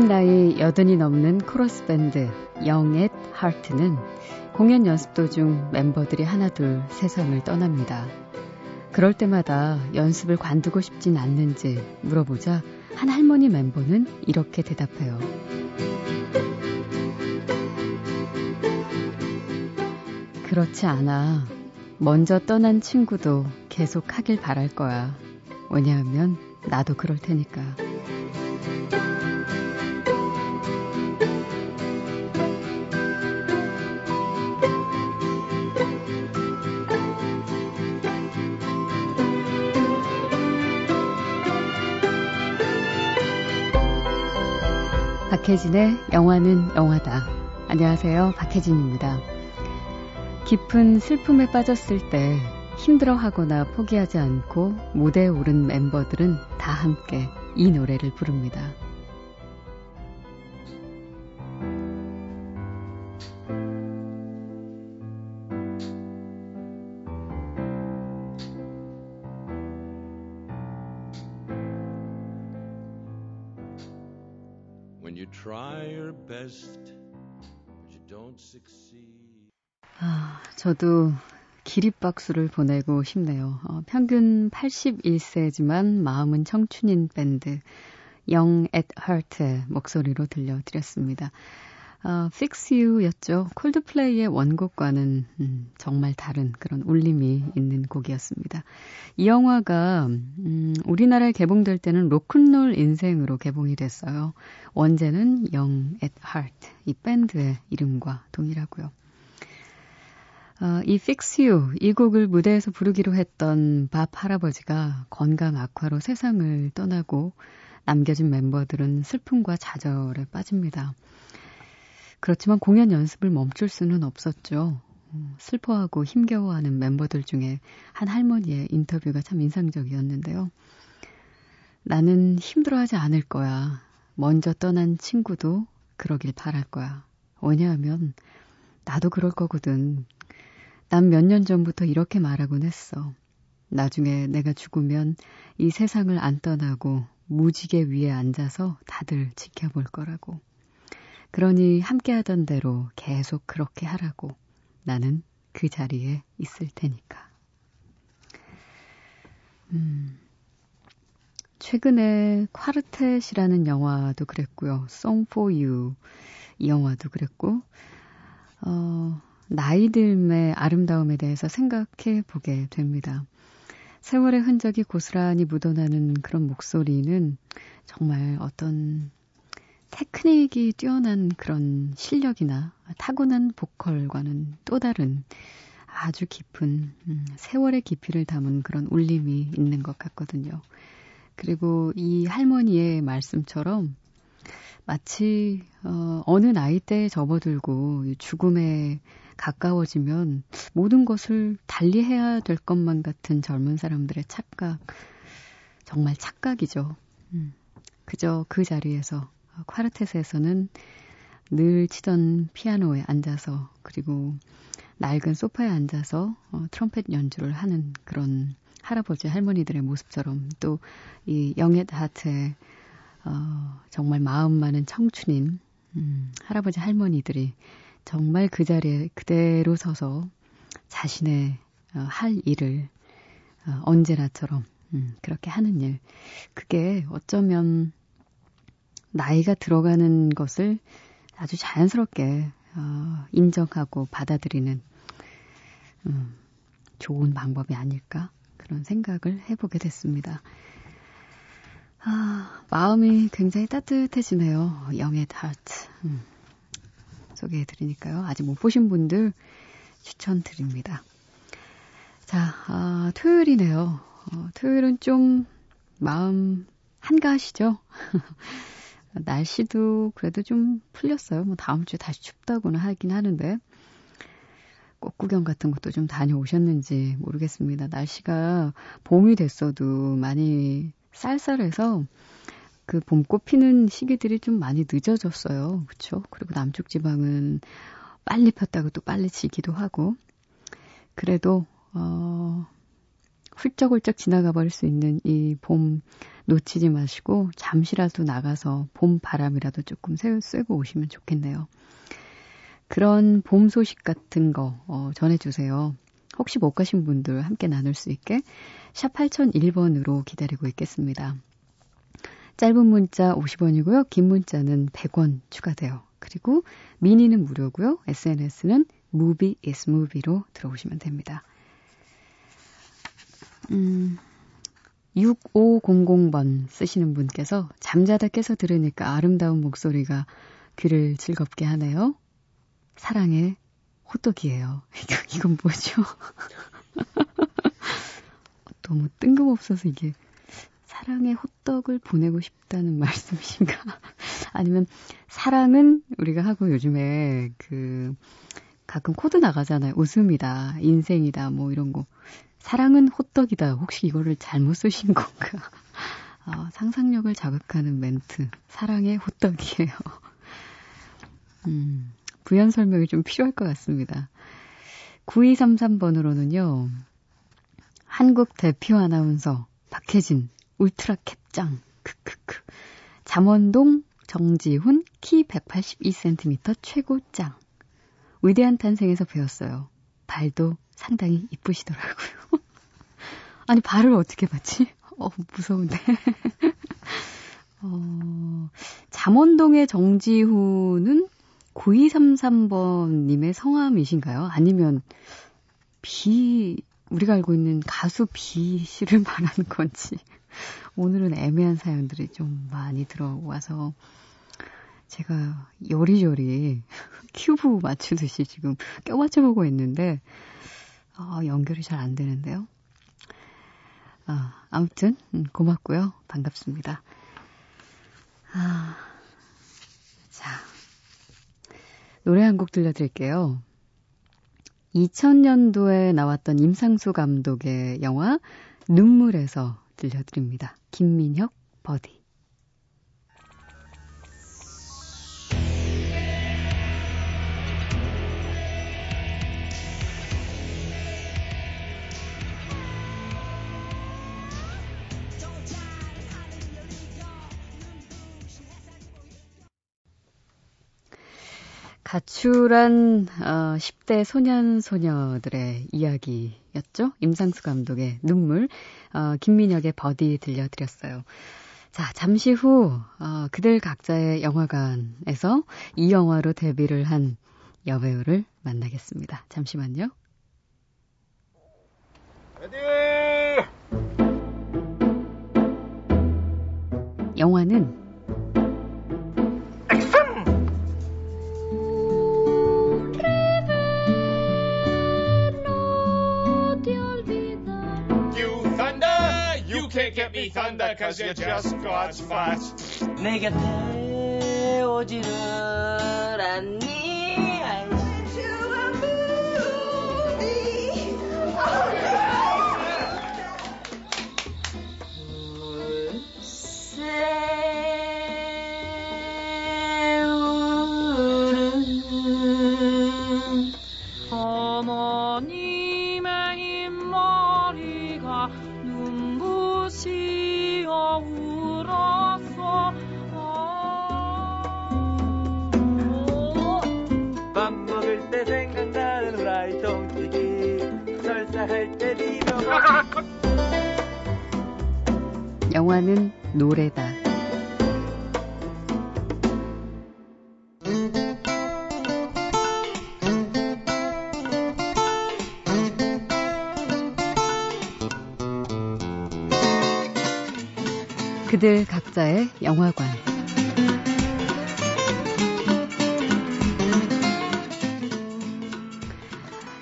이른 나이 80이 넘는 코러스 밴드 Young at Heart는 공연 연습 도중 멤버들이 하나둘 세상을 떠납니다. 그럴 때마다 연습을 관두고 싶진 않는지 물어보자 한 할머니 멤버는 이렇게 대답해요. 그렇지 않아. 먼저 떠난 친구도 계속 하길 바랄 거야. 왜냐하면 나도 그럴 테니까. 박혜진의 영화는 영화다. 안녕하세요. 박혜진입니다. 깊은 슬픔에 빠졌을 때 힘들어하거나 포기하지 않고 무대에 오른 멤버들은 다 함께 이 노래를 부릅니다. 아, 저도 기립박수를 보내고 싶네요. 평균 81세지만 마음은 청춘인 밴드 Young at Heart의 목소리로 들려드렸습니다. Fix You 였죠. 콜드플레이의 원곡과는 정말 다른 그런 울림이 있는 곡이었습니다. 이 영화가 우리나라에 개봉될 때는 로큰롤 인생으로 개봉이 됐어요. 원제는 Young at Heart, 이 밴드의 이름과 동일하고요. 이 Fix You, 이 곡을 무대에서 부르기로 했던 밥 할아버지가 건강 악화로 세상을 떠나고 남겨진 멤버들은 슬픔과 좌절에 빠집니다. 그렇지만 공연 연습을 멈출 수는 없었죠. 슬퍼하고 힘겨워하는 멤버들 중에 한 할머니의 인터뷰가 참 인상적이었는데요. 나는 힘들어하지 않을 거야. 먼저 떠난 친구도 그러길 바랄 거야. 왜냐하면 나도 그럴 거거든. 난 몇 년 전부터 이렇게 말하곤 했어. 나중에 내가 죽으면 이 세상을 안 떠나고 무지개 위에 앉아서 다들 지켜볼 거라고. 그러니 함께하던 대로 계속 그렇게 하라고. 나는 그 자리에 있을 테니까. 최근에 콰르텟이라는 영화도 그랬고요. Song for you 이 영화도 그랬고 나이듦의 아름다움에 대해서 생각해 보게 됩니다. 세월의 흔적이 고스란히 묻어나는 그런 목소리는 정말 어떤 테크닉이 뛰어난 그런 실력이나 타고난 보컬과는 또 다른 아주 깊은 세월의 깊이를 담은 그런 울림이 있는 것 같거든요. 그리고 이 할머니의 말씀처럼 마치 어느 나이 때에 접어들고 죽음에 가까워지면 모든 것을 달리해야 될 것만 같은 젊은 사람들의 착각, 정말 착각이죠. 그저 그 자리에서 콰르텟에서는 늘 치던 피아노에 앉아서 그리고 낡은 소파에 앉아서 트럼펫 연주를 하는 그런 할아버지 할머니들의 모습처럼 또 이 영앳 하트의 정말 마음 많은 청춘인 할아버지 할머니들이 정말 그 자리에 그대로 서서 자신의 할 일을 언제나처럼 그렇게 하는 일, 그게 어쩌면 나이가 들어가는 것을 아주 자연스럽게 인정하고 받아들이는 좋은 방법이 아닐까 그런 생각을 해보게 됐습니다. 아, 마음이 굉장히 따뜻해지네요. Young at Heart 소개해드리니까요. 아직 못 보신 분들 추천드립니다. 자, 토요일이네요. 토요일은 좀 마음 한가하시죠? 날씨도 그래도 좀 풀렸어요. 뭐 다음 주에 다시 춥다고는 하긴 하는데 꽃구경 같은 것도 좀 다녀오셨는지 모르겠습니다. 날씨가 봄이 됐어도 많이 쌀쌀해서 그 봄꽃 피는 시기들이 좀 많이 늦어졌어요. 그렇죠? 그리고 남쪽 지방은 빨리 폈다고 또 빨리 지기도 하고 그래도 훌쩍훌쩍 지나가 버릴 수 있는 이 봄 놓치지 마시고 잠시라도 나가서 봄 바람이라도 조금 쐬고 오시면 좋겠네요. 그런 봄 소식 같은 거 전해주세요. 혹시 못 가신 분들 함께 나눌 수 있게 샵 8001번으로 기다리고 있겠습니다. 짧은 문자 50원이고요. 긴 문자는 100원 추가돼요. 그리고 미니는 무료고요. SNS는 movie is movie로 들어오시면 됩니다. 6500번 쓰시는 분께서 잠자다 깨서 들으니까 아름다운 목소리가 귀를 즐겁게 하네요. 사랑해. 호떡이에요. 이건 뭐죠? 너무 뜬금없어서 이게 사랑의 호떡을 보내고 싶다는 말씀이신가? 아니면 사랑은 우리가 하고 요즘에 그 가끔 코드 나가잖아요. 웃음이다, 인생이다 뭐 이런 거. 사랑은 호떡이다. 혹시 이거를 잘못 쓰신 건가? 상상력을 자극하는 멘트. 사랑의 호떡이에요. 부연 설명이 좀 필요할 것 같습니다. 9233번으로는요. 한국 대표 아나운서 박혜진 울트라 캡짱 크크크 잠원동 정지훈 키 182cm 최고짱 위대한 탄생에서 배웠어요. 발도 상당히 이쁘시더라고요. 아니 발을 어떻게 봤지? 무서운데. 잠원동의 정지훈은 9233번님의 성함이신가요? 아니면 우리가 알고 있는 가수 B 씨를 말하는 건지 오늘은 애매한 사연들이 좀 많이 들어와서 제가 요리조리 큐브 맞추듯이 지금 껴맞춰보고 있는데 연결이 잘 안 되는데요. 아무튼 고맙고요. 반갑습니다. 자 노래 한 곡 들려드릴게요. 2000년도에 나왔던 임상수 감독의 영화 눈물에서 들려드립니다. 김민혁 버디. 가출한 10대 소년소녀들의 이야기였죠. 임상수 감독의 눈물, 김민혁의 버디 들려드렸어요. 자, 잠시 후 그들 각자의 영화관에서 이 영화로 데뷔를 한 여배우를 만나겠습니다. 잠시만요. 레디! 영화는 Can't get me thunder cause you just got fat 내 곁에 오지를 않니 I want you a movie 울새우는 어머님의 흰머리가 밥 먹을 때 생각나는 후라이 통튀기 설사할 때 비벼봐 영화는 노래다. 그들 각자의 영화관.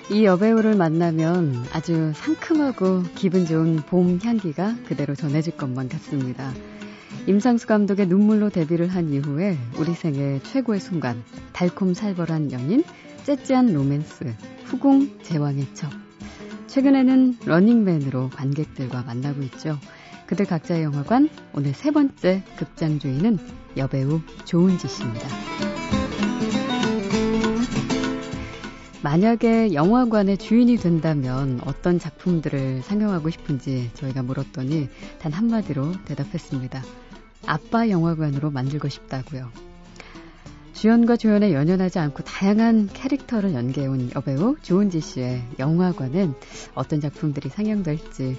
이 여배우를 만나면 아주 상큼하고 기분 좋은 봄 향기가 그대로 전해질 것만 같습니다. 임상수 감독의 눈물로 데뷔를 한 이후에 우리 생애 최고의 순간, 달콤살벌한 연인, 쩨쩨한 로맨스, 후궁 제왕의 척. 최근에는 러닝맨으로 관객들과 만나고 있죠. 그들 각자의 영화관 오늘 세 번째 극장 주인은 여배우 조은지 씨입니다. 만약에 영화관의 주인이 된다면 어떤 작품들을 상영하고 싶은지 저희가 물었더니 단 한마디로 대답했습니다. 아빠 영화관으로 만들고 싶다고요. 주연과 조연에 연연하지 않고 다양한 캐릭터를 연기해온 여배우 조은지 씨의 영화관은 어떤 작품들이 상영될지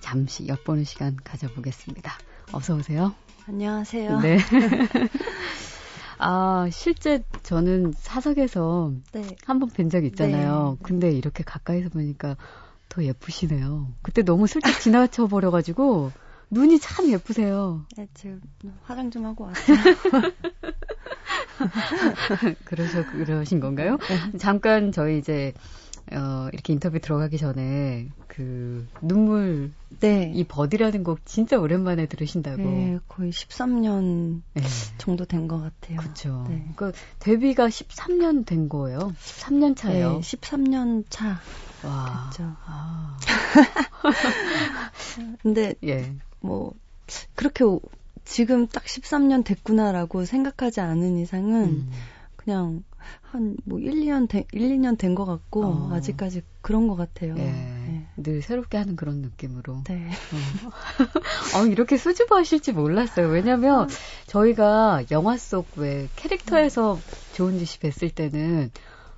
잠시 엿보는 시간 가져보겠습니다. 어서 오세요. 안녕하세요. 네. 아, 실제 저는 사석에서 네. 한번 뵌 적이 있잖아요. 네. 근데 이렇게 가까이서 보니까 더 예쁘시네요. 그때 너무 슬쩍 지나쳐 버려가지고 눈이 참 예쁘세요. 네, 지금 화장 좀 하고 왔어요. 그러신 건가요? 네. 잠깐 저희 이제 이렇게 인터뷰 들어가기 전에 그 눈물 네. 이 버디라는 곡 진짜 오랜만에 들으신다고. 네, 거의 13년 네. 정도 된 것 같아요. 그렇죠. 네. 그러니까 데뷔가 13년 된 거예요. 13년 차요. 네, 13년 차. 와. 됐죠. 아. 근데 예. 뭐 그렇게 지금 딱 13년 됐구나라고 생각하지 않은 이상은 그냥 한 뭐 1, 2년 된 것 같고 아직까지 그런 것 같아요. 예. 네. 늘 새롭게 하는 그런 느낌으로. 네. 이렇게 수줍어하실지 몰랐어요. 왜냐면 저희가 영화 속 왜 캐릭터에서 조은지 씨 뵀을 때는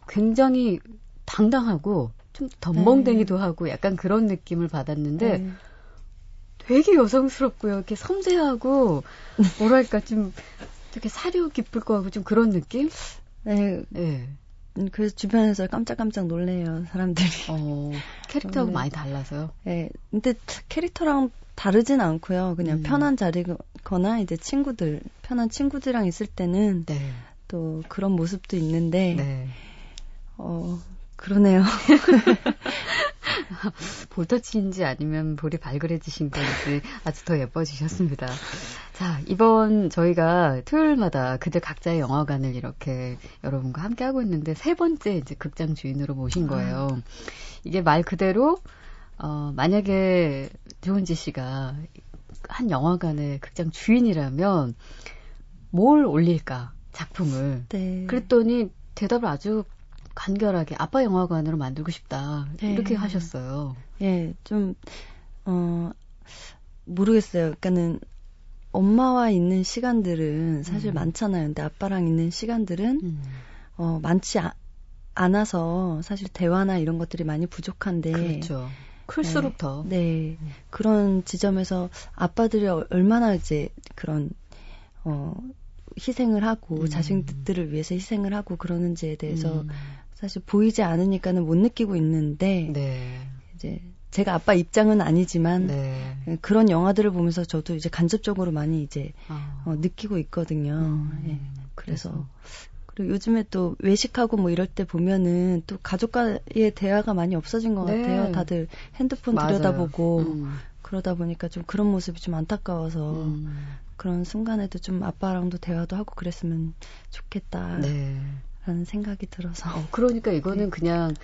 굉장히 당당하고 좀 덤벙대기도 네. 하고 약간 그런 느낌을 받았는데 네. 되게 여성스럽고요. 이렇게 섬세하고 뭐랄까 좀 이렇게 사려 깊을 거 하고 좀 그런 느낌? 네. 네. 그래서 주변에서 깜짝깜짝 놀래요, 사람들이. 캐릭터하고 근데, 많이 달라서요? 네. 근데 캐릭터랑 다르진 않고요. 그냥 편한 자리거나 이제 편한 친구들이랑 있을 때는 네. 또 그런 모습도 있는데 네. 그러네요. 볼터치인지 아니면 볼이 발그레지신 건지 아주 더 예뻐지셨습니다. 자, 이번 저희가 토요일마다 그들 각자의 영화관을 이렇게 여러분과 함께 하고 있는데 세 번째 이제 극장 주인으로 모신 거예요. 이게 말 그대로 만약에 조은지 씨가 한 영화관의 극장 주인이라면 뭘 올릴까 작품을 네. 그랬더니 대답을 아주 간결하게 아빠 영화관으로 만들고 싶다 네. 이렇게 하셨어요. 예, 좀 모르겠어요. 그러니까는 엄마와 있는 시간들은 사실 많잖아요. 근데 아빠랑 있는 시간들은 많지 않아서 사실 대화나 이런 것들이 많이 부족한데. 그렇죠. 클수록 네, 더. 네, 그런 지점에서 아빠들이 얼마나 이제 그런 희생을 하고 자식들을 위해서 희생을 하고 그러는지에 대해서 사실 보이지 않으니까는 못 느끼고 있는데 네. 이제 제가 아빠 입장은 아니지만 네. 그런 영화들을 보면서 저도 이제 간접적으로 많이 이제 느끼고 있거든요. 예. 그래서 그리고 요즘에 또 외식하고 뭐 이럴 때 보면은 또 가족과의 대화가 많이 없어진 것 네. 같아요. 다들 핸드폰 맞아요. 들여다보고 그러다 보니까 좀 그런 모습이 좀 안타까워서 그런 순간에도 좀 아빠랑도 대화도 하고 그랬으면 좋겠다라는 네. 생각이 들어서. 그러니까 이거는 네. 그냥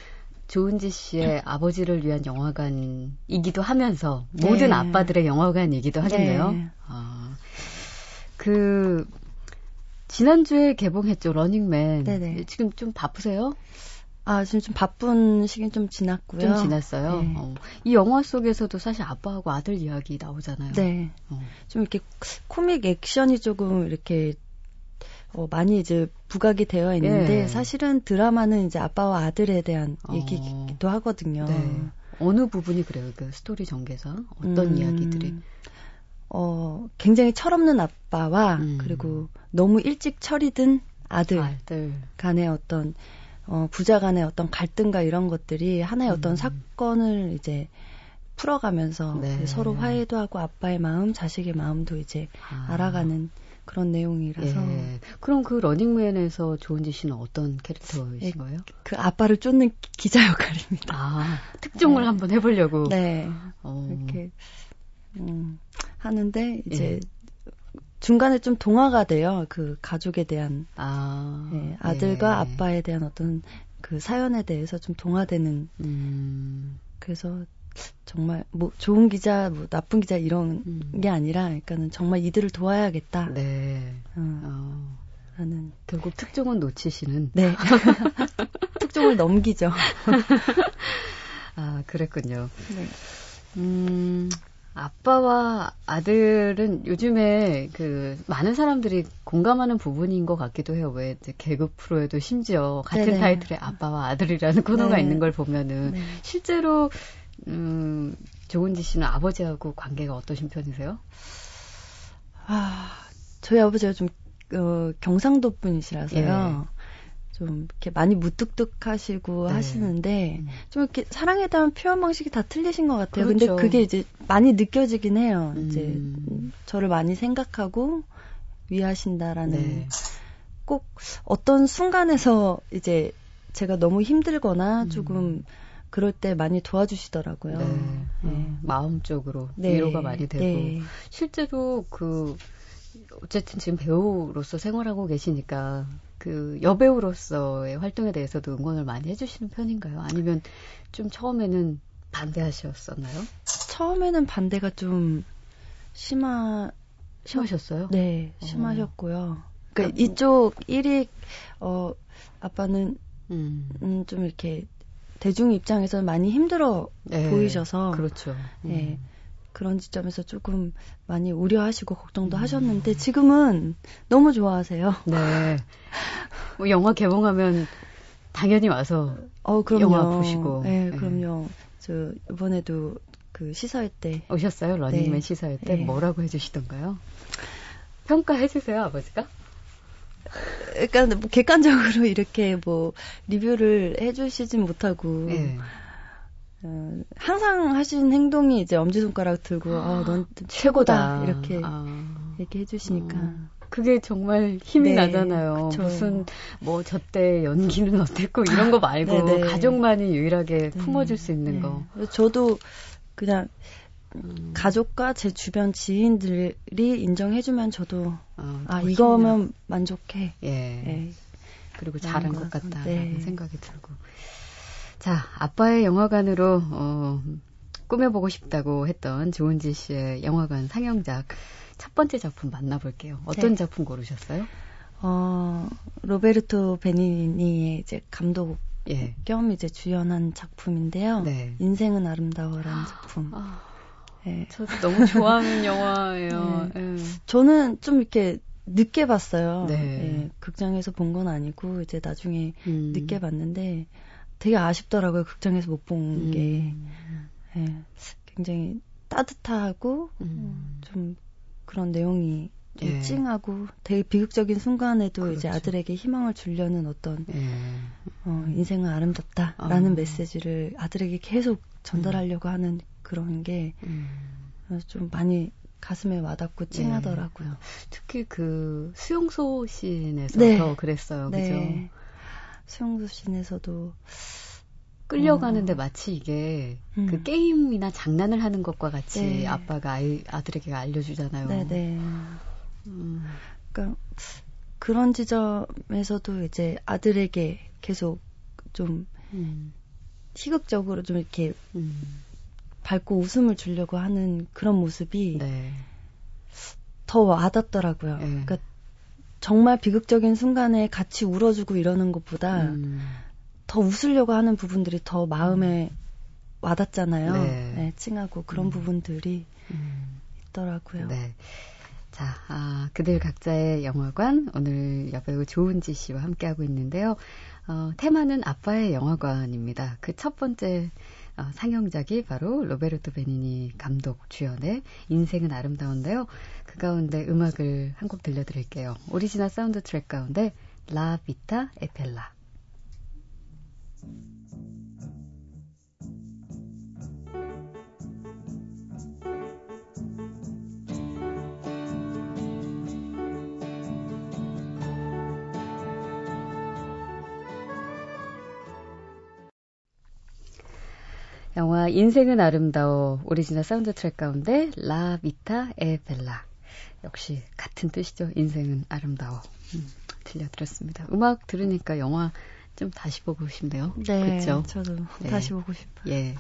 조은지 씨의 아버지를 위한 영화관이기도 하면서 네. 모든 아빠들의 영화관이기도 하겠네요. 네. 그 지난주에 개봉했죠. 러닝맨. 네네. 지금 좀 바쁘세요? 아, 지금 좀 바쁜 시기는 좀 지났고요. 좀 지났어요. 네. 이 영화 속에서도 사실 아빠하고 아들 이야기 나오잖아요. 네. 좀 이렇게 코믹 액션이 조금 이렇게 많이 이제 부각이 되어 있는데 네. 사실은 드라마는 이제 아빠와 아들에 대한 얘기기도 하거든요. 네. 어느 부분이 그래요? 그 스토리 전개상 어떤 이야기들이? 굉장히 철없는 아빠와 그리고 너무 일찍 철이든 아들 간의 어떤 부자 간의 어떤 갈등과 이런 것들이 하나의 어떤 사건을 이제 풀어가면서 네. 서로 화해도 하고 아빠의 마음, 자식의 마음도 이제 알아가는 그런 내용이라서. 예. 그럼 그 러닝맨에서 조은지 씨는 어떤 캐릭터이신 거예요? 그 아빠를 쫓는 기자 역할입니다. 아, 특종을 네. 한번 해보려고. 네. 이렇게 하는데 이제. 예. 중간에 좀 동화가 돼요. 그 가족에 대한 네, 아들과 아빠에 대한 어떤 그 사연에 대해서 좀 동화되는 그래서 정말 뭐 좋은 기자, 뭐 나쁜 기자 이런 게 아니라 그러니까는 정말 이들을 도와야겠다. 네. 결국 특종은 놓치시는. 네. 100쪽을 넘기죠. 아, 그랬군요. 네. 아빠와 아들은 요즘에 그 많은 사람들이 공감하는 부분인 것 같기도 해요. 왜 이제 개그 프로에도 심지어 같은 네네. 타이틀의 아빠와 아들이라는 코너가 네. 있는 걸 보면은 네. 실제로 조은지 씨는 아버지하고 관계가 어떠신 편이세요? 아, 저희 아버지가 좀 경상도 분이시라서요. 예. 좀 이렇게 많이 무뚝뚝하시고 네. 하시는데 좀 이렇게 사랑에 대한 표현 방식이 다 틀리신 것 같아요. 그렇죠. 근데 그게 이제 많이 느껴지긴 해요. 이제 저를 많이 생각하고 위하신다라는 네. 꼭 어떤 순간에서 이제 제가 너무 힘들거나 조금 그럴 때 많이 도와주시더라고요. 네. 네. 마음적으로 네. 위로가 많이 되고 네. 실제로 그 어쨌든 지금 배우로서 생활하고 계시니까. 그 여배우로서의 활동에 대해서도 응원을 많이 해주시는 편인가요? 아니면 좀 처음에는 반대하셨었나요? 처음에는 반대가 좀 심하셨어요? 네, 심하셨고요. 그러니까 이쪽 1위 아빠는 좀 이렇게 대중 입장에서는 많이 힘들어 네, 보이셔서 그렇죠. 네, 그런 지점에서 조금 많이 우려하시고 걱정도 하셨는데 지금은 너무 좋아하세요. 네. 뭐 영화 개봉하면 당연히 와서 그럼요. 영화 보시고. 네, 그럼요. 저 이번에도 그 시사회 때 오셨어요? 러닝맨 네. 시사회 때 네. 뭐라고 해주시던가요? 평가해 주세요, 아버지가. 그러니까 뭐 객관적으로 이렇게 뭐 리뷰를 해주시진 못하고. 네. 항상 하신 행동이 이제 엄지손가락 들고 넌 최고다 이렇게 얘기해 주시니까 그게 정말 힘이 네, 나잖아요. 그쵸. 무슨 뭐 저때 연기는 어땠고 이런 거 말고 네네. 가족만이 유일하게 품어줄 수 있는 네. 거. 저도 그냥 가족과 제 주변 지인들이 인정해주면 저도 이거면 만족해. 예. 네. 그리고 잘한 것 같다라는 네. 생각이 들고. 자, 아빠의 영화관으로 꾸며보고 싶다고 했던 조은지 씨의 영화관 상영작 첫 번째 작품 만나볼게요. 어떤 네. 작품 고르셨어요? 로베르토 베니니의 이제 감독 예. 겸 이제 주연한 작품인데요. 네. 인생은 아름다워라는 작품. 네. 저도 너무 좋아하는 영화예요. 네. 네. 저는 좀 이렇게 늦게 봤어요. 네. 네. 극장에서 본 건 아니고 이제 나중에 늦게 봤는데. 되게 아쉽더라고요. 극장에서 못 본 게. 네, 굉장히 따뜻하고 좀 그런 내용이 좀 예. 찡하고 되게 비극적인 순간에도 그렇죠. 이제 아들에게 희망을 주려는 어떤 예. 인생은 아름답다라는 메시지를 아들에게 계속 전달하려고 하는 그런 게 좀 많이 가슴에 와닿고 찡하더라고요. 예. 특히 그 수용소 씬에서 더 네. 그랬어요. 그죠? 네. 수용소 씬에서도 끌려가는데 마치 이게 그 게임이나 장난을 하는 것과 같이 네. 아빠가 아들에게 알려주잖아요. 네네. 그러니까 그런 지점에서도 이제 아들에게 계속 좀 희극적으로 좀 이렇게 밝고 웃음을 주려고 하는 그런 모습이 네. 더 와닿더라고요. 네. 그러니까 정말 비극적인 순간에 같이 울어주고 이러는 것보다 더 웃으려고 하는 부분들이 더 마음에 와닿잖아요. 네. 네, 찡하고 그런 부분들이 있더라고요. 네. 자, 그들 각자의 영화관 오늘 여배우 조은지 씨와 함께하고 있는데요. 테마는 아빠의 영화관입니다. 그 첫 번째 상영작이 바로 로베르토 베니니 감독 주연의 인생은 아름다운데요. 그 가운데 음악을 한 곡 들려드릴게요. 오리지널 사운드 트랙 가운데 라 비타 에펠라. 영화 인생은 아름다워 오리지널 사운드 트랙 가운데 라 비타 에 벨라. 역시 같은 뜻이죠. 인생은 아름다워. 들려드렸습니다. 음악 들으니까 영화 좀 다시 보고 싶네요. 네. 그렇죠? 저도 네. 다시 보고 싶어요. 예.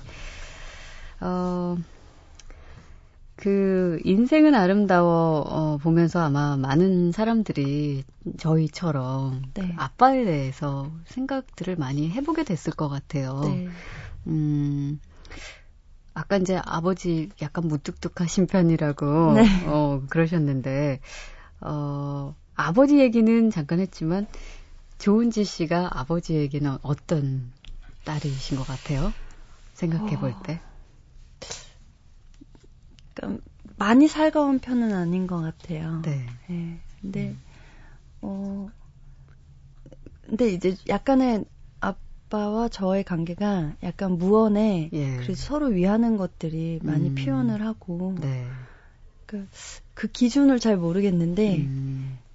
그 인생은 아름다워 보면서 아마 많은 사람들이 저희처럼 네. 아빠에 대해서 생각들을 많이 해보게 됐을 것 같아요. 네. 아까 이제 아버지 약간 무뚝뚝하신 편이라고 네. 그러셨는데 아버지 얘기는 잠깐 했지만 조은지 씨가 아버지 얘기는 어떤 딸이신 것 같아요? 생각해 볼 때. 그러니까 많이 살가운 편은 아닌 것 같아요. 네. 네. 근데 근데 이제 약간의 아빠와 저의 관계가 약간 무언의 예. 그래서 서로 위하는 것들이 많이 표현을 하고 네. 그 기준을 잘 모르겠는데 예.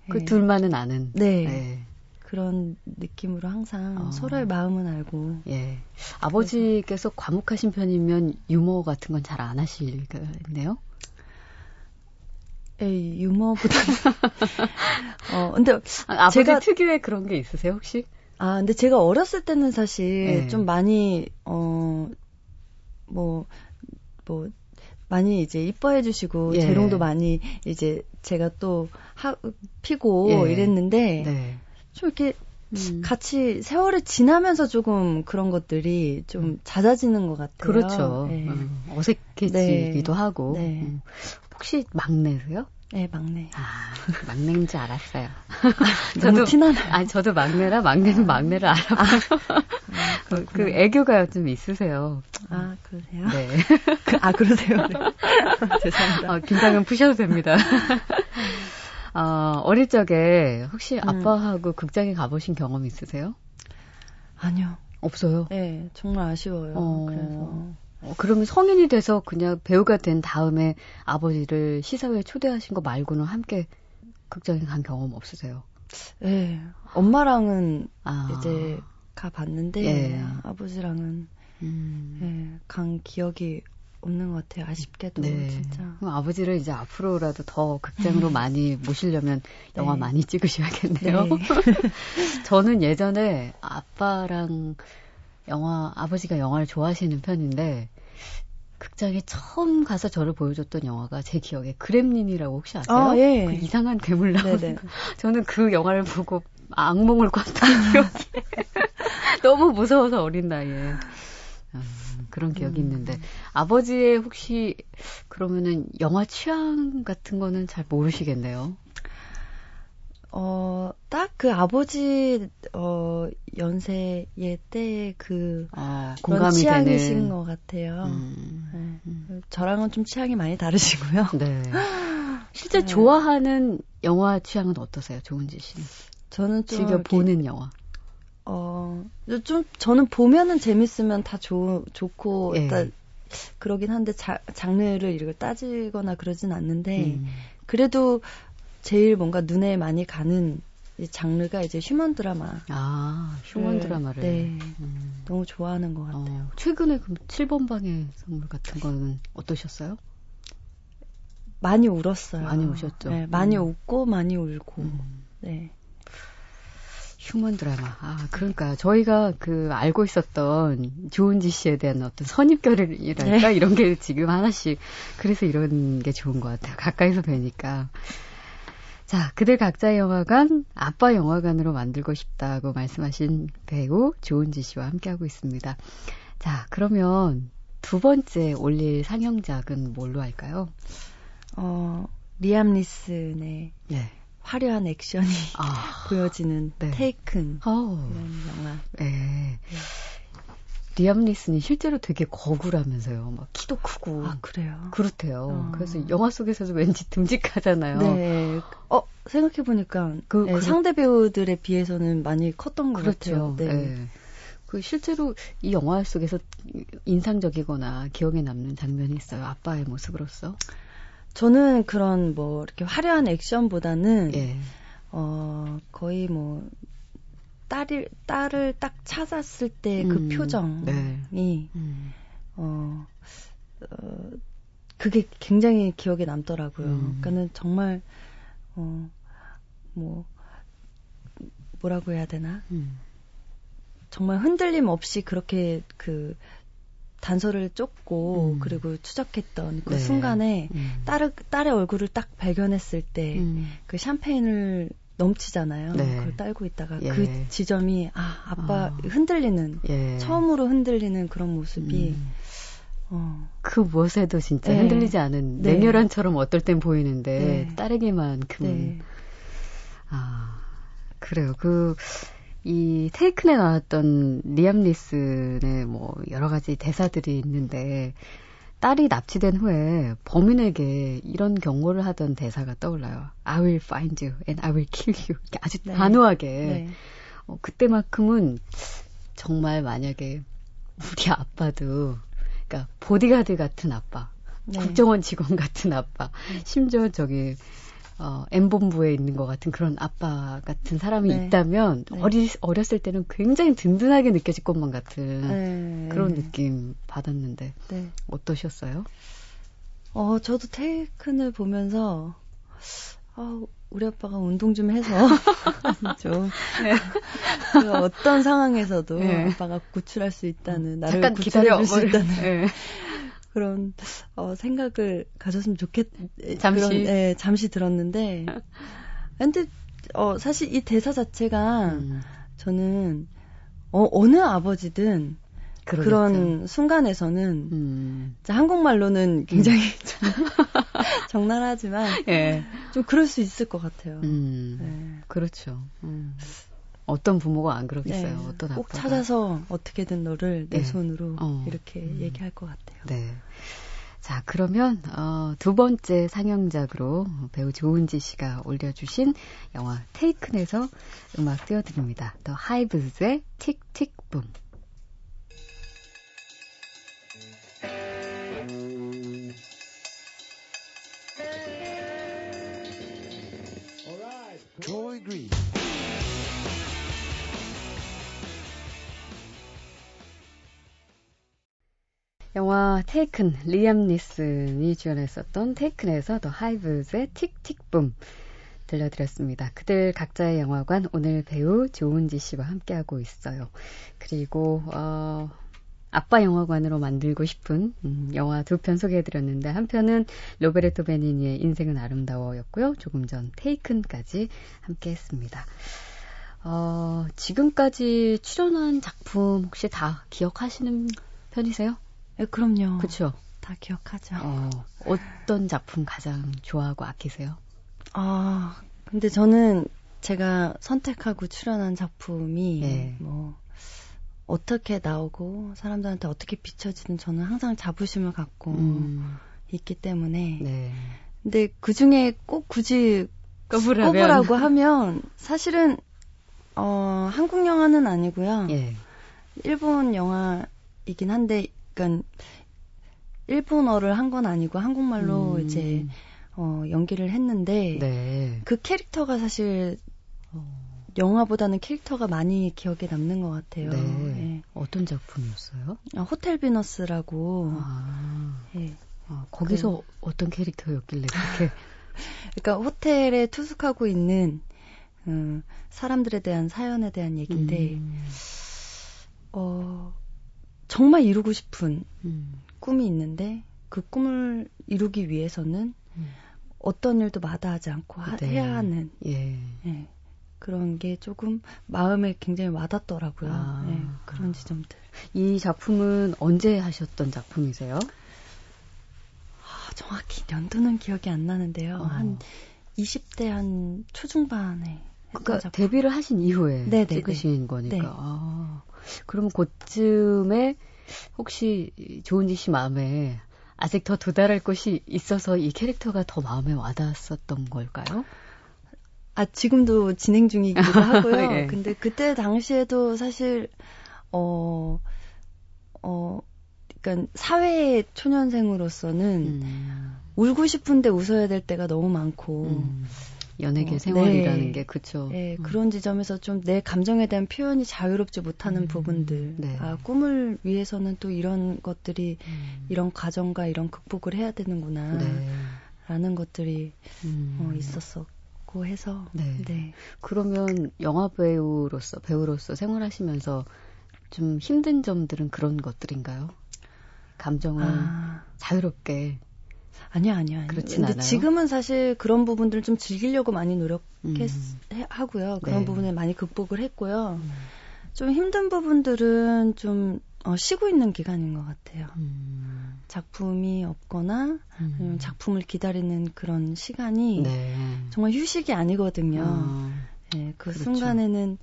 그 둘만은 아는. 네. 예. 그런 느낌으로 항상 서로의 마음은 알고. 예. 아버지께서 과묵하신 편이면 유머 같은 건 잘 안 하시겠네요? 에이, 유머보다는. 근데. 아버지 제가 특유의 그런 게 있으세요, 혹시? 아, 근데 제가 어렸을 때는 사실 예. 좀 많이, 많이 이제 이뻐해 주시고, 예. 재롱도 많이 이제 제가 또 피고 예. 이랬는데. 네. 좀 이렇게 같이 세월이 지나면서 조금 그런 것들이 좀 잦아지는 것 같아요. 그렇죠. 네. 어색해지기도 네. 하고. 네. 혹시 막내세요? 네, 막내. 아, 막내인 줄 알았어요. 아, 저도 티나나요? 아니, 저도 막내라 막내는 막내를 알아봐요. 그 애교가 좀 있으세요. 아, 그러세요? 네. 그러세요? 네. 죄송합니다. 긴장은 푸셔도 됩니다. 어릴 적에 혹시 아빠하고 극장에 가보신 경험 있으세요? 아니요. 없어요? 네, 정말 아쉬워요. 그래서. 그러면 성인이 돼서 그냥 배우가 된 다음에 아버지를 시사회에 초대하신 거 말고는 함께 극장에 간 경험 없으세요? 네, 엄마랑은 이제 가봤는데 예. 아버지랑은 네, 간 기억이 없는 것 같아요. 아쉽게도 네. 진짜. 그럼 아버지를 이제 앞으로라도 더 극장으로 많이 모시려면 네. 영화 많이 찍으셔야겠네요. 네. 저는 예전에 아빠랑 아버지가 영화를 좋아하시는 편인데 극장에 처음 가서 저를 보여줬던 영화가 제 기억에 그램린이라고 혹시 아세요? 예. 그 이상한 괴물 나오는 거. 저는 그 영화를 보고 악몽을 꿨던 기억이 너무 무서워서 어린 나이에. 그런 기억이 있는데 아버지의 혹시 그러면은 영화 취향 같은 거는 잘 모르시겠네요. 딱 그 아버지 연세의 때의 그런 취향이신 되는. 것 같아요. 네. 저랑은 좀 취향이 많이 다르시고요. 네. 실제 네. 좋아하는 영화 취향은 어떠세요, 조은지 씨는? 저는 좀 즐겨 보는 영화. 좀 저는 보면은 재밌으면 다 좋고 예. 일단 그러긴 한데 장르를 이걸 따지거나 그러진 않는데 그래도 제일 뭔가 눈에 많이 가는 이 장르가 이제 휴먼 드라마. 휴먼 드라마를 네. 너무 좋아하는 것 같아요. 최근에 그럼 7번 방의 선물 같은 거는 어떠셨어요? 많이 울었어요. 많이 우셨죠. 네, 많이 웃고 많이 울고. 네. 휴먼 드라마. 그러니까 저희가 알고 있었던 조은지 씨에 대한 어떤 선입견이랄까? 네. 이런 게 지금 하나씩. 그래서 이런 게 좋은 것 같아요. 가까이서 뵈니까. 자, 그들 각자의 영화관, 아빠 영화관으로 만들고 싶다고 말씀하신 배우 조은지 씨와 함께하고 있습니다. 자, 그러면 두 번째 올릴 상영작은 뭘로 할까요? 리암 니슨의 네. 화려한 액션이 보여지는 네. 테이큰 이런 영화. 네. 네. 리암 니슨이 실제로 되게 거구라면서요. 막 키도 크고. 그래요? 그렇대요. 그래서 영화 속에서도 왠지 듬직하잖아요. 네. 생각해보니까 네, 상대 배우들에 비해서는 많이 컸던 것 그렇죠. 같아요. 네. 네. 실제로 이 영화 속에서 인상적이거나 기억에 남는 장면이 있어요. 아빠의 모습으로서. 저는 그런 이렇게 화려한 액션보다는, 예. 거의 딸을 딱 찾았을 때 그 표정이, 네. 그게 굉장히 기억에 남더라고요. 그러니까는 정말, 뭐라고 해야 되나? 정말 흔들림 없이 그렇게 단서를 쫓고 그리고 추적했던 그 순간에 딸의 얼굴을 딱 발견했을 때 그 샴페인을 넘치잖아요. 네. 그걸 딸고 있다가 그 지점이 아빠 흔들리는 처음으로 흔들리는 그런 모습이 그 무엇에도 진짜 흔들리지 않은 냉혈한처럼 어떨 땐 보이는데 딸에게만큼은 그래요. 이 테이큰에 나왔던 리암 니슨의 뭐 여러 가지 대사들이 있는데 딸이 납치된 후에 범인에게 이런 경고를 하던 대사가 떠올라요. I will find you and I will kill you. 이렇게 아주 단호하게. 네. 그때만큼은 정말 만약에 우리 아빠도 그러니까 보디가드 같은 아빠, 국정원 직원 같은 아빠, 심지어 저기 M본부에 있는 것 같은 그런 아빠 같은 사람이 있다면 어렸을 때는 굉장히 든든하게 느껴질 것만 같은 그런 느낌 받았는데 어떠셨어요? 저도 테이큰을 보면서 우리 아빠가 운동 좀 해서 좀 그 어떤 상황에서도 아빠가 구출할 수 있다는 나를 구출해줄 수 있다는 그런 생각을 가졌으면 잠시 들었는데 근데 사실 이 대사 자체가 저는 어느 아버지든 그러겠죠. 그런 순간에서는 한국말로는 굉장히 적나라하지만 좀 그럴 수 있을 것 같아요. 그렇죠. 어떤 부모가 안 그러겠어요. 어떤 아빠가. 꼭 찾아서 어떻게든 너를 내 손으로 이렇게 얘기할 것 같아요. 네. 자, 그러면 두 번째 상영작으로 배우 조은지 씨가 올려주신 영화 테이큰에서 음악 띄워드립니다. 더 하이브즈의 틱틱붐. Troy Green. 영화 테이큰, 리암 니슨이 주연했었던 테이큰에서 더 하이브즈의 틱틱붐 들려드렸습니다. 그들 각자의 영화관, 오늘 배우 조은지 씨와 함께하고 있어요. 그리고 아빠 영화관으로 만들고 싶은 영화 두 편 소개해드렸는데, 한 편은 로베르토 베니니의 인생은 아름다워였고요. 조금 전 테이큰까지 함께했습니다. 지금까지 출연한 작품 혹시 다 기억하시는 편이세요? 네, 그럼요. 그렇죠. 다 기억하죠. 어떤 작품 가장 좋아하고 아끼세요? 근데 저는 제가 선택하고 출연한 작품이 뭐 어떻게 나오고 사람들한테 어떻게 비춰지든 저는 항상 자부심을 갖고 있기 때문에. 근데 그 중에 꼭 굳이 꼽으라고 하면 사실은 한국 영화는 아니고요. 일본 영화이긴 한데. 그러니까 일본어를 한 건 아니고 한국말로 이제 연기를 했는데 그 캐릭터가 사실 영화보다는 캐릭터가 많이 기억에 남는 것 같아요. 어떤 작품이었어요? 호텔 비너스라고. 거기서 어떤 캐릭터였길래 그렇게? 그러니까 호텔에 투숙하고 있는 사람들에 대한 사연에 대한 얘기인데 정말 이루고 싶은 꿈이 있는데 그 꿈을 이루기 위해서는 어떤 일도 마다하지 않고 해야 하는 그런 게 조금 마음에 굉장히 와닿더라고요. 그런 지점들. 이 작품은 언제 하셨던 작품이세요? 정확히 년도는 기억이 안 나는데요. 한 20대 한 초중반에. 그러니까 데뷔를 하신 이후에 찍으신 거니까. 그럼 그쯤에 혹시 조은지 씨 마음에 아직 더 도달할 곳이 있어서 이 캐릭터가 더 마음에 와닿았었던 걸까요? 지금도 진행 중이기도 하고요. 근데 그때 당시에도 사실 그러니까 사회의 초년생으로서는 울고 싶은데 웃어야 될 때가 너무 많고 연예계 생활이라는 게 그렇죠. 그런 지점에서 좀 내 감정에 대한 표현이 자유롭지 못하는 부분들. 꿈을 위해서는 또 이런 것들이 이런 과정과 이런 극복을 해야 되는구나 라는 것들이 있었었고 해서. 그러면 영화 배우로서 생활하시면서 좀 힘든 점들은 그런 것들인가요? 감정을 자유롭게. 아니요. 그렇진 않아요. 지금은 사실 그런 부분들을 좀 즐기려고 많이 노력하고요. 그런 부분을 많이 극복을 했고요. 좀 힘든 부분들은 좀 쉬고 있는 기간인 것 같아요. 작품이 없거나 아니면 작품을 기다리는 그런 시간이 네. 정말 휴식이 아니거든요. 네, 그 그렇죠. 순간에는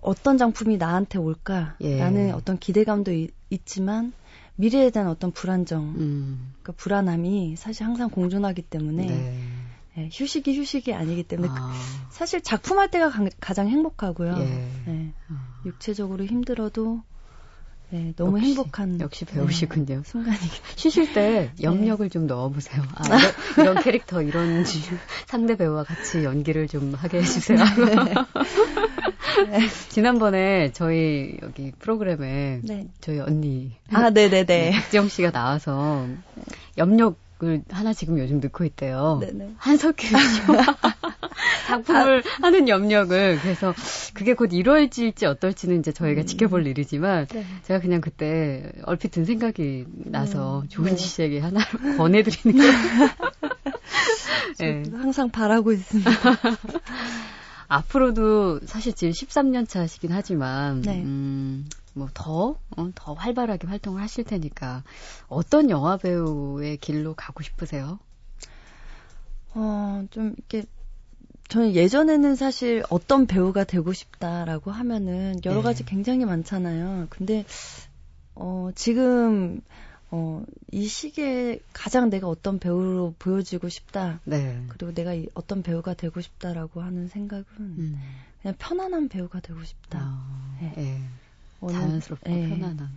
어떤 작품이 나한테 올까라는 예. 어떤 기대감도 있지만 미래에 대한 어떤 불안정, 그러니까 불안함이 사실 항상 공존하기 때문에 네. 네, 휴식이 아니기 때문에 사실 작품할 때가 가장 행복하고요. 예. 네, 육체적으로 힘들어도 네, 너무 행복한 역시 배우시군요. 네, 순간이긴. 쉬실 때 영역을 네. 좀 넣어보세요. 이런 캐릭터, 이런 상대 배우와 같이 연기를 좀 하게 해주세요. 네. 네. 지난번에 저희 여기 프로그램에 네. 저희 언니 박지영 씨가 나와서 염력을 하나 지금 요즘 넣고 있대요. 네네. 한석규 씨 작품을 하는 염력을. 그래서 그게 곧 이루어질지 어떨지는 이제 저희가 지켜볼 일이지만 네. 제가 그냥 그때 얼핏 든 생각이 나서 조은지 씨에게 하나 권해드리는 게 네. 항상 바라고 있습니다. 앞으로도 사실 지금 13년 차시긴 하지만 네. 뭐 더 활발하게 활동을 하실 테니까 어떤 영화 배우의 길로 가고 싶으세요? 좀 이렇게 저는 예전에는 사실 어떤 배우가 되고 싶다라고 하면은 여러 가지 네. 굉장히 많잖아요. 근데 지금 이 시기에 가장 내가 어떤 배우로 보여지고 싶다. 네. 그리고 내가 어떤 배우가 되고 싶다라고 하는 생각은 그냥 편안한 배우가 되고 싶다. 네. 예. 자연스럽고 예. 편안한.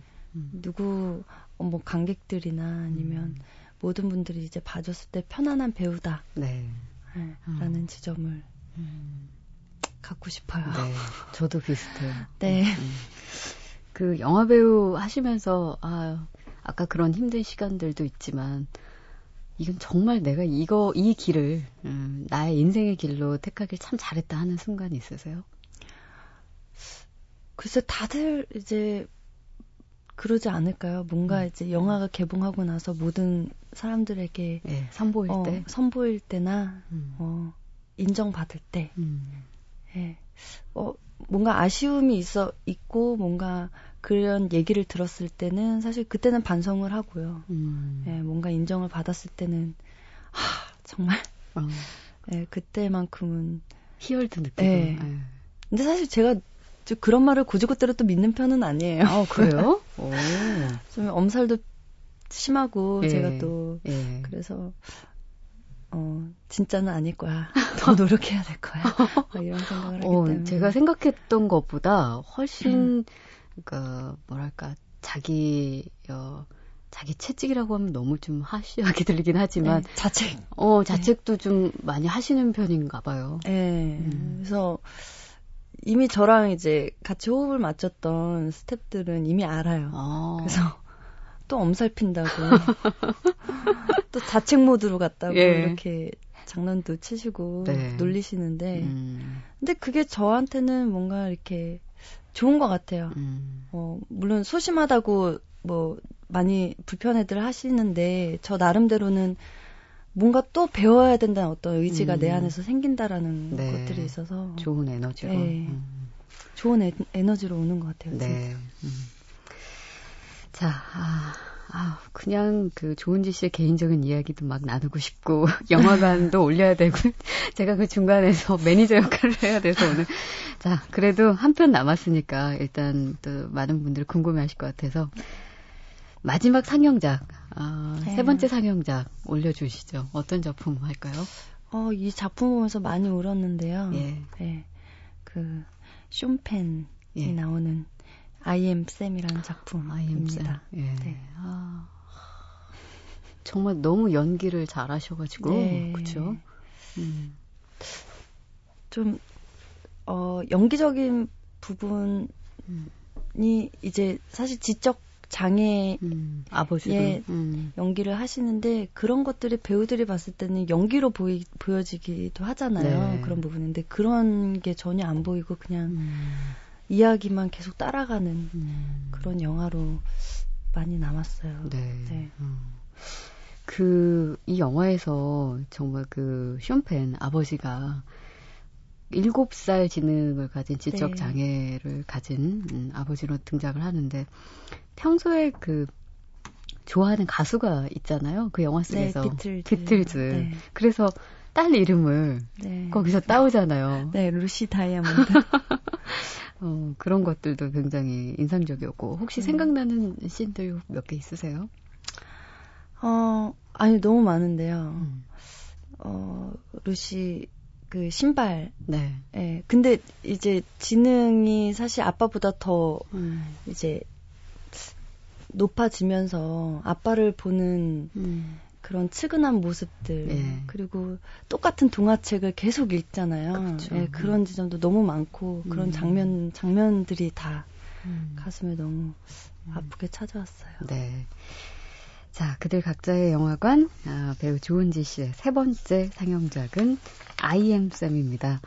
누구 뭐 관객들이나 아니면 모든 분들이 이제 봐줬을 때 편안한 배우다. 네. 네. 라는 지점을 갖고 싶어요. 네. 저도 비슷해요. 네. 그 영화 배우 하시면서 아까 그런 힘든 시간들도 있지만 이건 정말 내가 이 길을 나의 인생의 길로 택하길 참 잘했다 하는 순간이 있으세요? 글쎄 다들 이제 그러지 않을까요? 뭔가 이제 영화가 개봉하고 나서 모든 사람들에게 네, 선보일 때나 인정받을 때 네. 뭔가 아쉬움이 있고 뭔가 그런 얘기를 들었을 때는 사실 그때는 반성을 하고요. 예, 뭔가 인정을 받았을 때는 정말 예, 그때만큼은 희열도 느끼고. 예. 근데 사실 제가 그런 말을 고지고대로 또 믿는 편은 아니에요. 그래요? 오. 좀 엄살도 심하고 예. 제가 또 예. 그래서 진짜는 아닐 거야. 더 노력해야 될 거야. 이런 생각을 하기 때문에. 제가 생각했던 것보다 훨씬 그 뭐랄까 자기 채찍이라고 하면 너무 좀 하시하게 들리긴 하지만 네, 자책도 네. 좀 많이 하시는 편인가 봐요. 네. 그래서 이미 저랑 이제 같이 호흡을 맞췄던 스태프들은 이미 알아요. 그래서 또 엄살핀다고 또 자책 모드로 갔다고 예. 이렇게 장난도 치시고 네. 놀리시는데 근데 그게 저한테는 뭔가 이렇게 좋은 것 같아요. 물론 소심하다고 뭐 많이 불편해들 하시는데 저 나름대로는 뭔가 또 배워야 된다는 어떤 의지가 내 안에서 생긴다라는 네. 것들이 있어서 좋은 에너지로 네. 좋은 에너지로 오는 것 같아요. 네. 진짜. 자, 그냥 그 조은지 씨의 개인적인 이야기도 막 나누고 싶고 영화관도 올려야 되고 제가 그 중간에서 매니저 역할을 해야 돼서 오늘 자 그래도 한 편 남았으니까 일단 또 많은 분들이 궁금해하실 것 같아서 마지막 상영작 세 번째 상영작 올려주시죠. 어떤 작품 할까요? 이 작품 보면서 많이 울었는데요. 예. 예. 그 쇼펜이 예. 나오는 I am Sam이라는 작품입니다. 예. 네. 정말 너무 연기를 잘하셔가지고 네. 그렇죠. 좀 연기적인 부분이 이제 사실 지적 장애 아버지도 연기를 하시는데 그런 것들이 배우들이 봤을 때는 연기로 보여지기도 하잖아요. 네. 그런 부분인데 그런 게 전혀 안 보이고 그냥. 이야기만 계속 따라가는 그런 영화로 많이 남았어요. 네. 네. 이 영화에서 정말 쇼펜 아버지가 7살 지능을 가진 지적장애를 가진 아버지로 등장을 하는데, 평소에 좋아하는 가수가 있잖아요. 그 영화 속에서. 네, 비틀즈. 네. 그래서 딸 이름을 거기서 따오잖아요. 네, 루시 다이아몬드. 그런 것들도 굉장히 인상적이었고, 혹시 생각나는 씬들 몇 개 있으세요? 아니, 너무 많은데요. 루시, 신발. 네. 예, 근데 이제 지능이 사실 아빠보다 더 이제 높아지면서 아빠를 보는 그런 측은한 모습들. 예. 그리고 똑같은 동화책을 계속 읽잖아요. 그렇죠. 예, 그런 지점도 너무 많고, 그런 장면들이 다 가슴에 너무 아프게 찾아왔어요. 네. 자, 그들 각자의 영화관, 배우 조은지 씨의 세 번째 상영작은 I am Sam입니다.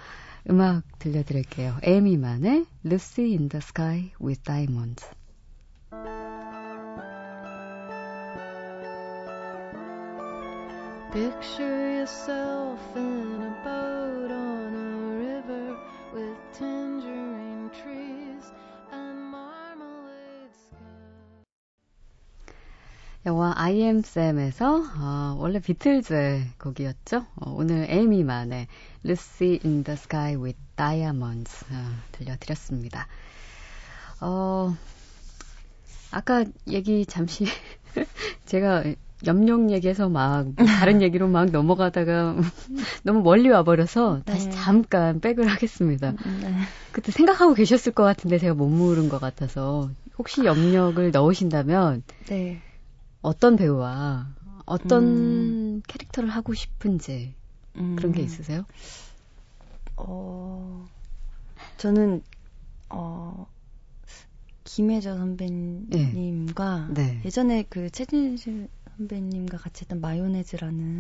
음악 들려드릴게요. 에미만의 Lucy in the Sky with Diamonds. Picture yourself in a boat on a river with tangerine trees and marmalade sky. 영화 I am Sam에서 원래 비틀즈의 곡이었죠. 오늘 에미만의 Lucy in the Sky with Diamonds 들려드렸습니다. 아까 얘기 잠시 제가 염룡 얘기해서 다른 얘기로 넘어가다가 너무 멀리 와버려서 다시 잠깐 백을 하겠습니다. 네. 그때 생각하고 계셨을 것 같은데 제가 못 물은 것 같아서, 혹시 염력을 넣으신다면 네. 어떤 배우와 어떤 캐릭터를 하고 싶은지 그런 게 있으세요? 저는 김혜자 선배님과 네. 예전에 최진실 선배님과 같이 했던 마요네즈라는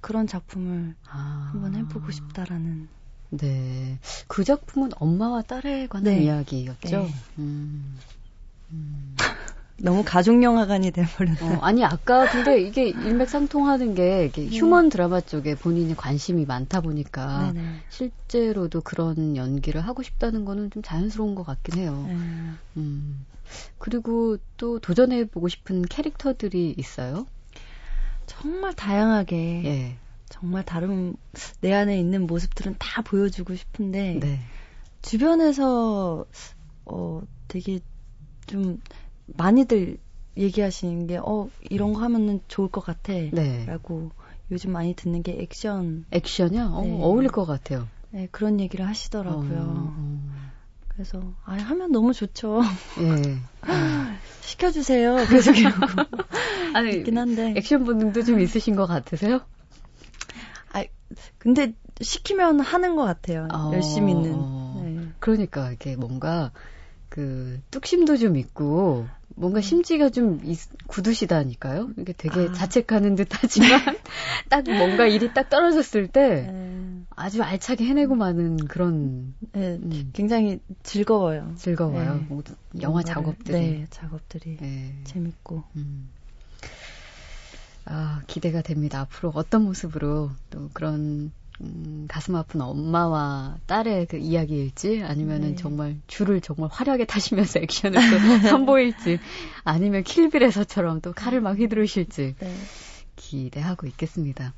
그런 작품을 한번 해보고 싶다라는. 네, 그 작품은 엄마와 딸에 관한 이야기였죠. 네. 너무 가족영화관이 돼버렸어요. 아니, 아까 근데 이게 일맥상통하는 게 휴먼 드라마 쪽에 본인이 관심이 많다 보니까 네네. 실제로도 그런 연기를 하고 싶다는 거는 좀 자연스러운 것 같긴 해요. 그리고 또 도전해보고 싶은 캐릭터들이 있어요? 정말 다양하게 정말 다른 내 안에 있는 모습들은 다 보여주고 싶은데 주변에서 되게 좀 많이들 얘기하시는 게 이런 거 하면은 좋을 것 같아 라고 요즘 많이 듣는 게 액션이요? 어울릴 것 같아요. 네, 그런 얘기를 하시더라고요. 그래서 하면 너무 좋죠. 시켜주세요. 계속 이러고 있긴 한데. 액션 본능도 좀 있으신 것 같으세요? 근데 시키면 하는 것 같아요. 열심히는. 그러니까 이게 뭔가 뚝심도 좀 있고, 뭔가 심지가 좀 굳으시다니까요? 이게 되게 자책하는 듯 하지만, 딱 뭔가 일이 딱 떨어졌을 때, 아주 알차게 해내고 마는 그런. 네, 굉장히 즐거워요. 즐거워요. 네. 영화 작업들이. 네, 작업들이. 네. 재밌고. 기대가 됩니다. 앞으로 어떤 모습으로 또 그런 가슴 아픈 엄마와 딸의 그 이야기일지, 아니면은 정말 줄을 정말 화려하게 타시면서 액션을 또 선보일지, 아니면 킬빌에서처럼 또 칼을 막 휘두르실지 기대하고 있겠습니다.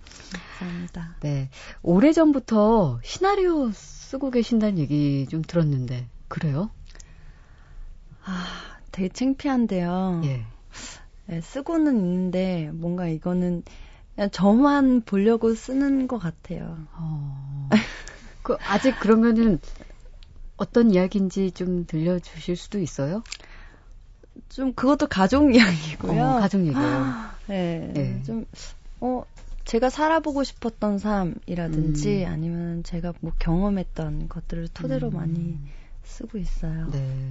감사합니다. 네, 오래전부터 시나리오 쓰고 계신다는 얘기 좀 들었는데 그래요? 되게 창피한데요. 네, 쓰고는 있는데 뭔가 이거는 그냥 저만 보려고 쓰는 것 같아요. 아직 그러면은 어떤 이야기인지 좀 들려주실 수도 있어요? 좀 그것도 가족 이야기고요. 가족 얘기예요. 네. 좀 제가 살아보고 싶었던 삶이라든지 아니면 제가 경험했던 것들을 토대로 많이 쓰고 있어요. 네.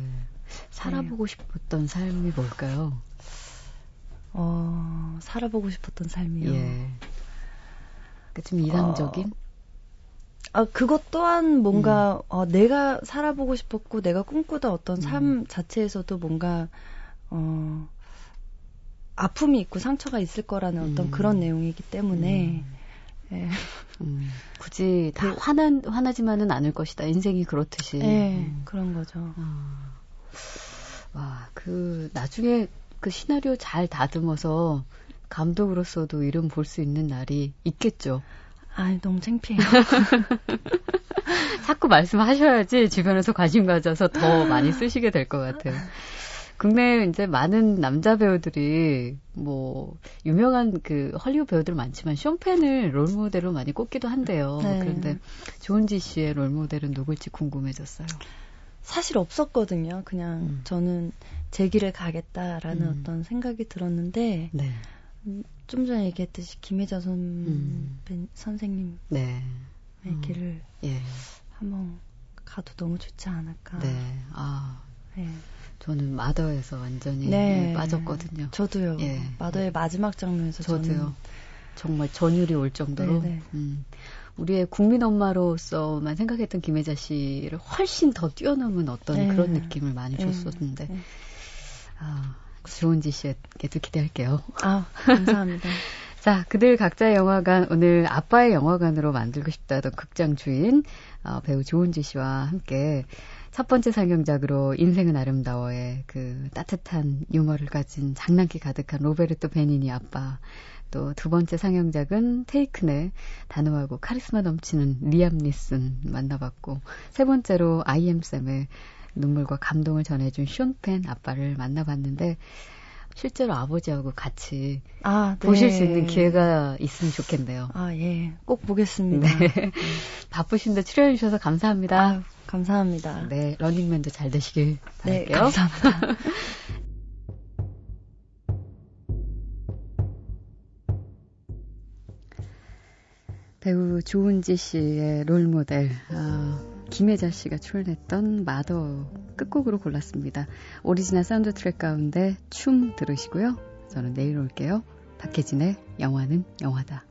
살아보고 싶었던 삶이 뭘까요? 살아보고 싶었던 삶이요. 좀 이상적인? 그것 또한 뭔가 내가 살아보고 싶었고 내가 꿈꾸던 어떤 삶 자체에서도 뭔가 아픔이 있고 상처가 있을 거라는 어떤 그런 내용이기 때문에 예. 굳이 다 화나지만은 않을 것이다. 인생이 그렇듯이. 예, 그런 거죠. 와, 그 나중에 그 시나리오 잘 다듬어서 감독으로서도 이름 볼 수 있는 날이 있겠죠. 아, 너무 창피해요. 자꾸 말씀하셔야지 주변에서 관심 가져서 더 많이 쓰시게 될 것 같아요. 국내 이제 많은 남자 배우들이 뭐 유명한 그 헐리우드 배우들 많지만 쇼펜을 롤모델로 많이 꼽기도 한대요. 네. 그런데 조은지 씨의 롤모델은 누굴지 궁금해졌어요. 사실 없었거든요. 그냥 저는 제 길을 가겠다라는 어떤 생각이 들었는데 네. 좀 전에 얘기했듯이 김혜자 선생님의 네. 길을 예. 한번 가도 너무 좋지 않을까. 네. 아. 네. 저는 마더에서 완전히 네. 빠졌거든요. 저도요. 예. 마더의 마지막 장면에서 저도요. 저는 정말 전율이 올 정도로. 네네. 우리의 국민 엄마로서만 생각했던 김혜자 씨를 훨씬 더 뛰어넘은 어떤 네. 그런 느낌을 많이 줬었는데 네. 아, 조은지 씨에게도 기대할게요. 아, 감사합니다. 자, 그들 각자의 영화관, 오늘 아빠의 영화관으로 만들고 싶다던 극장 주인 배우 조은지 씨와 함께 첫 번째 상영작으로 인생은 아름다워의 그 따뜻한 유머를 가진 장난기 가득한 로베르토 베니니 아빠, 또 두 번째 상영작은 테이큰의 단호하고 카리스마 넘치는 리암 니슨 만나봤고, 세 번째로 아이엠쌤의 눈물과 감동을 전해준 숀펜 아빠를 만나봤는데 실제로 아버지하고 같이 네. 보실 수 있는 기회가 있으면 좋겠네요. 아, 예. 꼭 보겠습니다. 네. 바쁘신데 출연해 주셔서 감사합니다. 아유, 감사합니다. 네, 러닝맨도 잘 되시길 바랄게요. 네, 감사합니다. 배우 조은지 씨의 롤모델 김혜자 씨가 출연했던 마더 끝곡으로 골랐습니다. 오리지널 사운드 트랙 가운데 춤 들으시고요. 저는 내일 올게요. 박혜진의 영화는 영화다.